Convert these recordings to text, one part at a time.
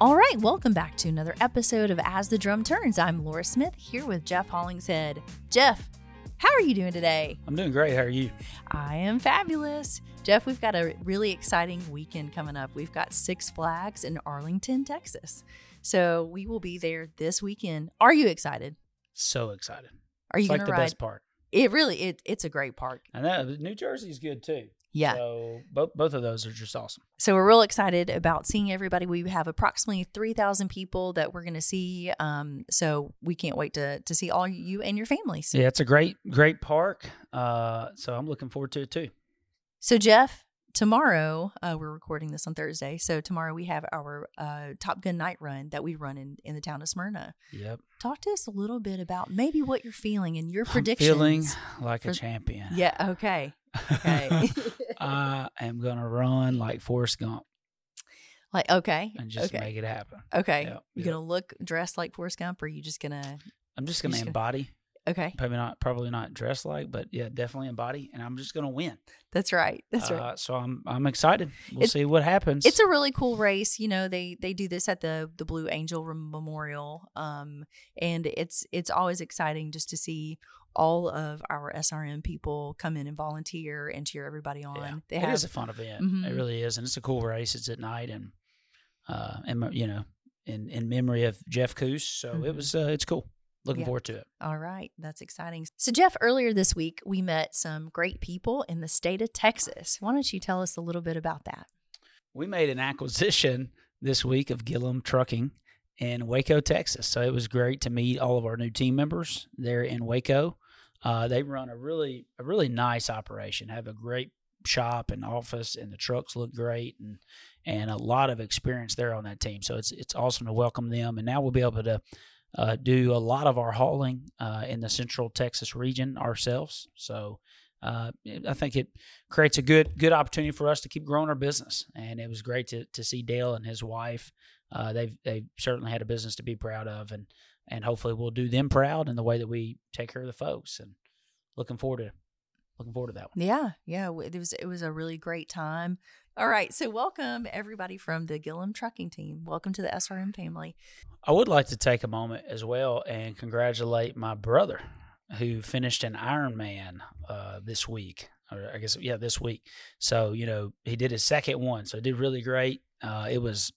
All right, welcome back to another episode of As the Drum Turns. I'm Laura Smith here with Jeff Hollingshead. Jeff, how are you doing today? I'm doing great. How are you? I am fabulous. Jeff, we've got a really exciting weekend coming up. We've got Six Flags in Arlington, Texas. So we will be there this weekend. Are you excited? So excited. Are you going to ride? It's like the best park. It really, it's a great park. I know. New Jersey's good too. Yeah. So both of those are just awesome. So we're real excited about seeing everybody. We have approximately 3,000 people that we're going to see. So we can't wait to see all you and your families. Yeah, it's a great park. So I'm looking forward to it too. So Jeff, tomorrow, we're recording this on Thursday. So tomorrow we have our Top Gun Night Run that we run in the town of Smyrna. Yep. Talk to us a little bit about maybe what you're feeling and your predictions. I'm feeling like a champion. Yeah. Okay. I am going to run like Forrest Gump. Like, okay. And just make it happen. Okay. Yep. You're going to dress like Forrest Gump, or are you just going to? I'm just going to embody. Okay. Probably not dress like, but yeah, definitely embody. And I'm just going to win. That's right. So I'm excited. We'll see what happens. It's a really cool race. You know, they do this at the Blue Angel Memorial. And it's always exciting just to see all of our SRM people come in and volunteer and cheer everybody on. Yeah. It is a fun event. Mm-hmm. It really is. And it's a cool race. It's at night and you know, in memory of Jeff Koos. So mm-hmm. It was, it's cool. Looking forward to it. All right. That's exciting. So, Jeff, earlier this week, we met some great people in the state of Texas. Why don't you tell us a little bit about that? We made an acquisition this week of Gillum Trucking in Waco, Texas. So it was great to meet all of our new team members there in Waco. They run a really nice operation, have a great shop and office, and the trucks look great, and a lot of experience there on that team. So it's awesome to welcome them. And now we'll be able to do a lot of our hauling in the central Texas region ourselves. So I think it creates a good opportunity for us to keep growing our business. And it was great to see Dale and his wife. They've certainly had a business to be proud of, and hopefully we'll do them proud in the way that we take care of the folks. And looking forward to that one. Yeah. It was a really great time. All right. So welcome everybody from the Gillum Trucking team. Welcome to the SRM family. I would like to take a moment as well and congratulate my brother who finished an Ironman this week. Or I guess, yeah, this week. So, you know, he did his second one. So he did really great. It was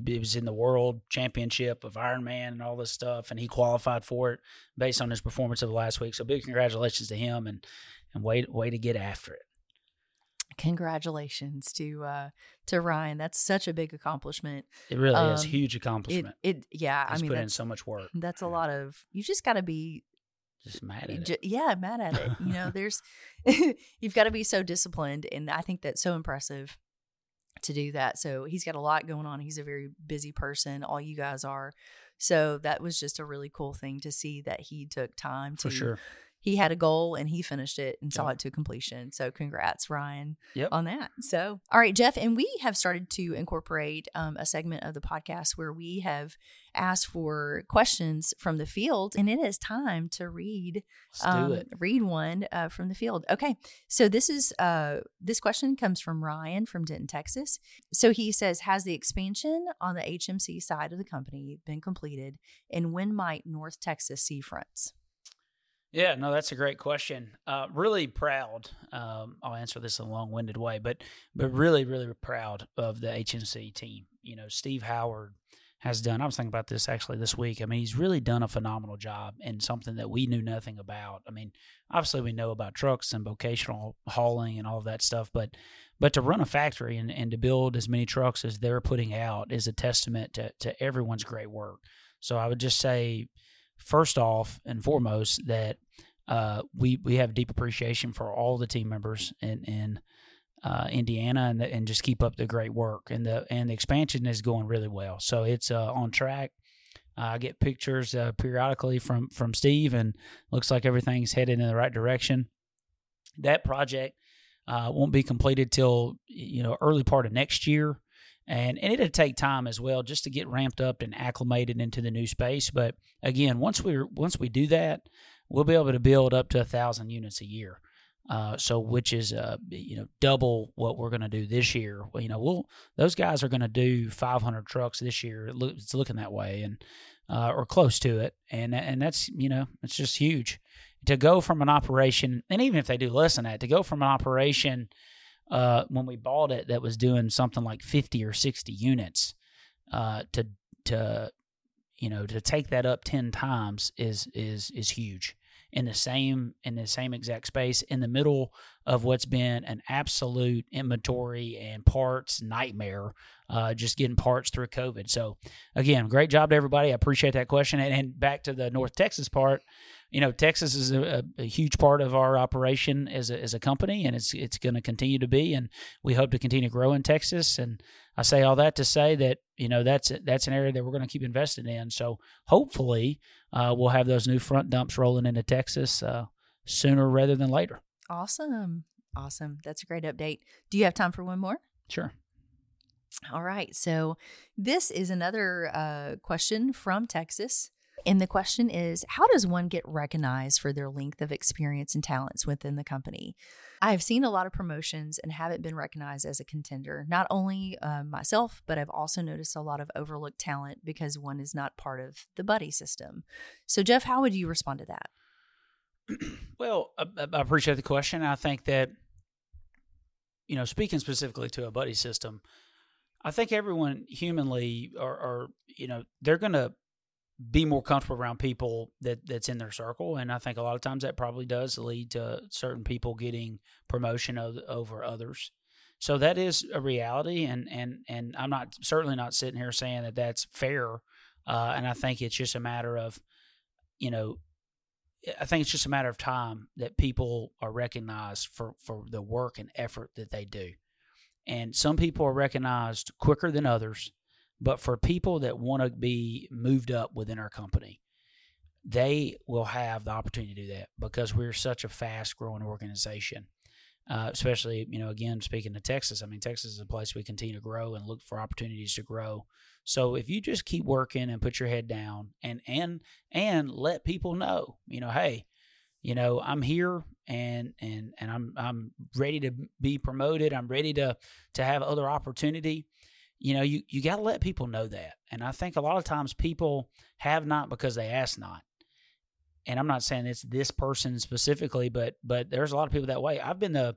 in the world championship of Ironman and all this stuff, and he qualified for it based on his performance of the last week. So big congratulations to him, and way to get after it. Congratulations to Ryan. That's such a big accomplishment. It really is a huge accomplishment. He's put in so much work. That's a lot of, you just got to be just mad at it. Yeah, mad at it. You know, you've got to be so disciplined, and I think that's so impressive to do that. So he's got a lot going on. He's a very busy person. All you guys are. So that was just a really cool thing to see that he took time to. For sure. He had a goal and he finished it and saw it to completion. So congrats, Ryan, on that. So, all right, Jeff, and we have started to incorporate a segment of the podcast where we have asked for questions from the field, and it is time to read. Read one from the field. Okay, so this question comes from Ryan from Denton, Texas. So he says, has the expansion on the HMC side of the company been completed, and when might North Texas see fronts? Yeah, no, that's a great question. Really proud. I'll answer this in a long-winded way, but really, really proud of the HMC team. You know, Steve Howard has done, I was thinking about this actually this week. I mean, he's really done a phenomenal job in something that we knew nothing about. I mean, obviously we know about trucks and vocational hauling and all of that stuff, but to run a factory and to build as many trucks as they're putting out is a testament to everyone's great work. So I would just say, first off and foremost, that we have deep appreciation for all the team members in Indiana, and just keep up the great work. And the expansion is going really well. So it's on track. I get pictures periodically from Steve, and looks like everything's headed in the right direction. That project won't be completed till, you know, early part of next year. And it'll take time as well just to get ramped up and acclimated into the new space. But again, once we do that, we'll be able to build up to 1,000 units a year. So which is, double what we're going to do this year. Well, those guys are going to do 500 trucks this year. It's looking that way, and or close to it. And that's, it's just huge to go from an operation. And even if they do less than that, to go from an operation, when we bought it, that was doing something like 50 or 60 units, to take that up 10 times is huge. In the same exact space, in the middle of what's been an absolute inventory and parts nightmare, just getting parts through COVID. So, again, great job to everybody. I appreciate that question. And back to the North Texas part, Texas is a huge part of our operation as a company, and it's going to continue to be. And we hope to continue to grow in Texas. And I say all that to say that that's an area that we're going to keep investing in. So hopefully we'll have those new front dumps rolling into Texas sooner rather than later. Awesome. That's a great update. Do you have time for one more? Sure. All right. So this is another question from Texas. And the question is, how does one get recognized for their length of experience and talents within the company? I have seen a lot of promotions and haven't been recognized as a contender, not only myself, but I've also noticed a lot of overlooked talent because one is not part of the buddy system. So, Jeff, how would you respond to that? Well, I appreciate the question. I think that, speaking specifically to a buddy system, I think everyone humanly are they're going to be more comfortable around people that's in their circle. And I think a lot of times that probably does lead to certain people getting promotion over others. So that is a reality. And I'm certainly not sitting here saying that that's fair. And I think it's just a matter of, time that people are recognized for the work and effort that they do. And some people are recognized quicker than others. But for people that want to be moved up within our company, they will have the opportunity to do that because we're such a fast-growing organization, especially, again, speaking to Texas. I mean, Texas is a place we continue to grow and look for opportunities to grow. So if you just keep working and put your head down and let people know, hey, I'm here and I'm ready to be promoted. I'm ready to have other opportunity. You got to let people know that. And I think a lot of times people have not because they ask not. And I'm not saying it's this person specifically, but there's a lot of people that way. I've been the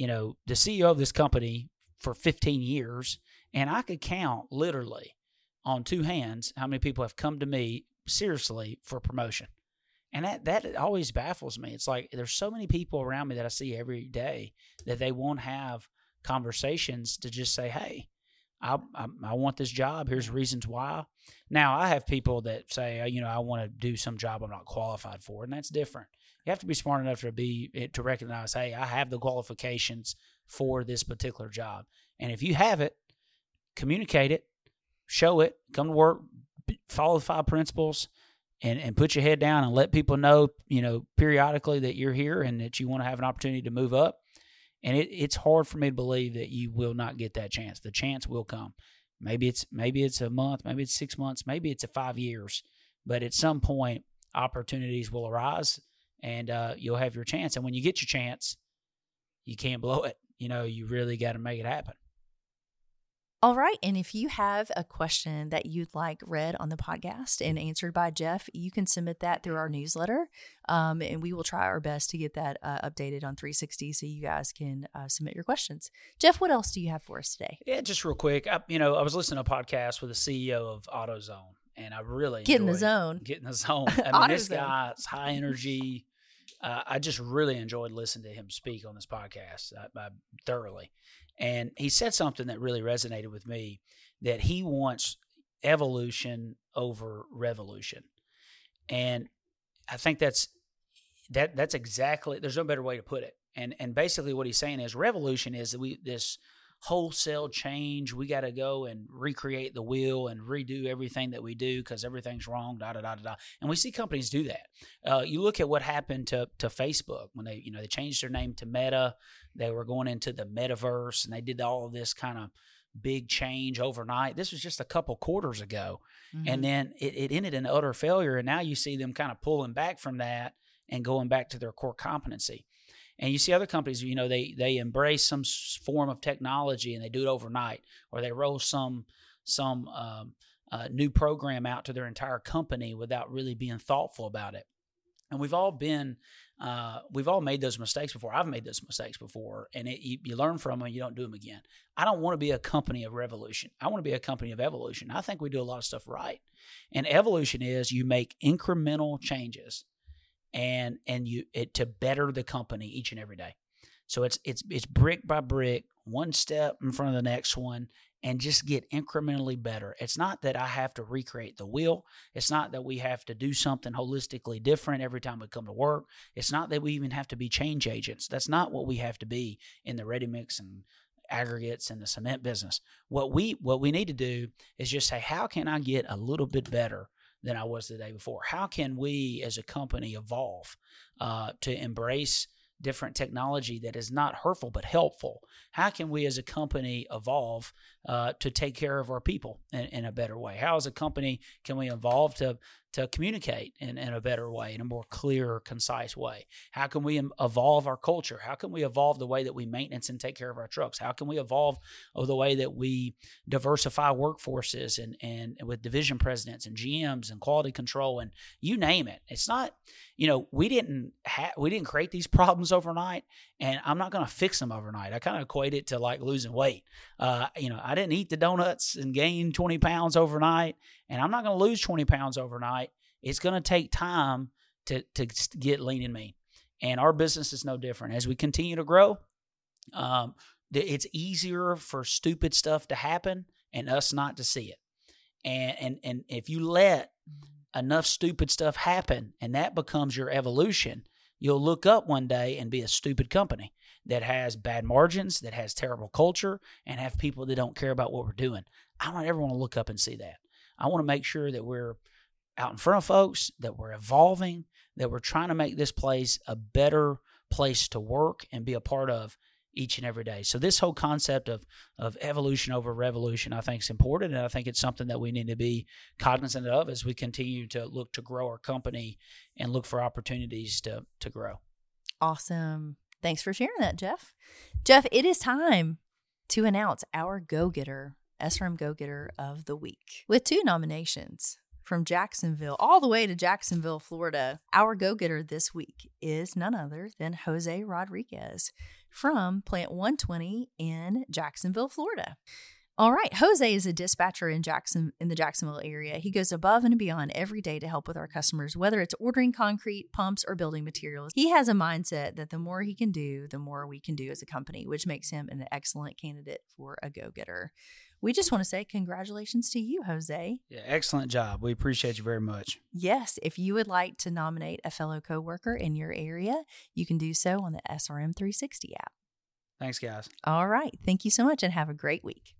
CEO of this company for 15 years, and I could count literally on two hands how many people have come to me seriously for promotion. And that always baffles me. It's like there's so many people around me that I see every day that they won't have conversations to just say, hey, I want this job. Here's reasons why. Now, I have people that say, I want to do some job I'm not qualified for, and that's different. You have to be smart enough to recognize, hey, I have the qualifications for this particular job. And if you have it, communicate it, show it, come to work, follow the 5 principles, and put your head down and let people know, periodically that you're here and that you want to have an opportunity to move up. And it's hard for me to believe that you will not get that chance. The chance will come. Maybe it's a month, maybe it's 6 months, maybe it's a 5 years. But at some point, opportunities will arise, and you'll have your chance. And when you get your chance, you can't blow it. You really got to make it happen. All right. And if you have a question that you'd like read on the podcast and answered by Jeff, you can submit that through our newsletter. And we will try our best to get that updated on 360 so you guys can submit your questions. Jeff, what else do you have for us today? Yeah, just real quick. I was listening to a podcast with the CEO of AutoZone, and I really Get in the zone. I mean, this guy's high energy. I just really enjoyed listening to him speak on this podcast thoroughly. And he said something that really resonated with me, that he wants evolution over revolution. And I think that's exactly, there's no better way to put it. And basically what he's saying is revolution is this wholesale change. We got to go and recreate the wheel and redo everything that we do because everything's wrong, And we see companies do that. You look at what happened to Facebook when they, they changed their name to Meta. They were going into the metaverse, and they did all of this kind of big change overnight. This was just a couple quarters ago. Mm-hmm. And then it ended in utter failure. And now you see them kind of pulling back from that and going back to their core competency. And you see other companies, you know, they embrace some form of technology and they do it overnight, or they roll some new program out to their entire company without really being thoughtful about it. And we've all made those mistakes before. I've made those mistakes before, and you learn from them and you don't do them again. I don't want to be a company of revolution. I want to be a company of evolution. I think we do a lot of stuff right. And evolution is you make incremental changes and to better the company each and every day. So it's brick by brick, one step in front of the next one, and just get incrementally better. It's not that I have to recreate the wheel. It's not that we have to do something holistically different every time we come to work. It's not that we even have to be change agents. That's not what we have to be in the ready mix and aggregates and the cement business. What we need to do is just say, how can I get a little bit better than I was the day before? How can we as a company evolve to embrace different technology that is not hurtful but helpful? How can we as a company evolve to take care of our people in a better way? How as a company can we evolve to communicate in a better way, in a more clear, concise way? How can we evolve our culture? How can we evolve the way that we maintenance and take care of our trucks? How can we evolve the way that we diversify workforces and with division presidents and GMs and quality control and you name it? It's not, you know, we didn't create these problems overnight, and I'm not going to fix them overnight. I kind of equate it to like losing weight. You know, I didn't eat the donuts and gain 20 pounds overnight, and I'm not going to lose 20 pounds overnight. It's going to take time to get lean and mean. And our business is no different. As we continue to grow, it's easier for stupid stuff to happen and us not to see it. And if you let enough stupid stuff happen and that becomes your evolution, you'll look up one day and be a stupid company that has bad margins, that has terrible culture, and have people that don't care about what we're doing. I don't ever want to look up and see that. I want to make sure that we're out in front of folks, that we're evolving, that we're trying to make this place a better place to work and be a part of each and every day. So this whole concept of evolution over revolution, I think, is important, and I think it's something that we need to be cognizant of as we continue to look to grow our company and look for opportunities to grow. Awesome. Thanks for sharing that, Jeff. Jeff, it is time to announce our go-getter, SRM Go-Getter of the Week, with 2 nominations from Jacksonville, all the way to Jacksonville, Florida. Our go-getter this week is none other than Jose Rodriguez from Plant 120 in Jacksonville, Florida. All right, Jose is a dispatcher in the Jacksonville area. He goes above and beyond every day to help with our customers, whether it's ordering concrete, pumps, or building materials. He has a mindset that the more he can do, the more we can do as a company, which makes him an excellent candidate for a go-getter. We just want to say congratulations to you, Jose. Yeah, excellent job. We appreciate you very much. Yes. If you would like to nominate a fellow coworker in your area, you can do so on the SRM 360 app. Thanks, guys. All right. Thank you so much and have a great week.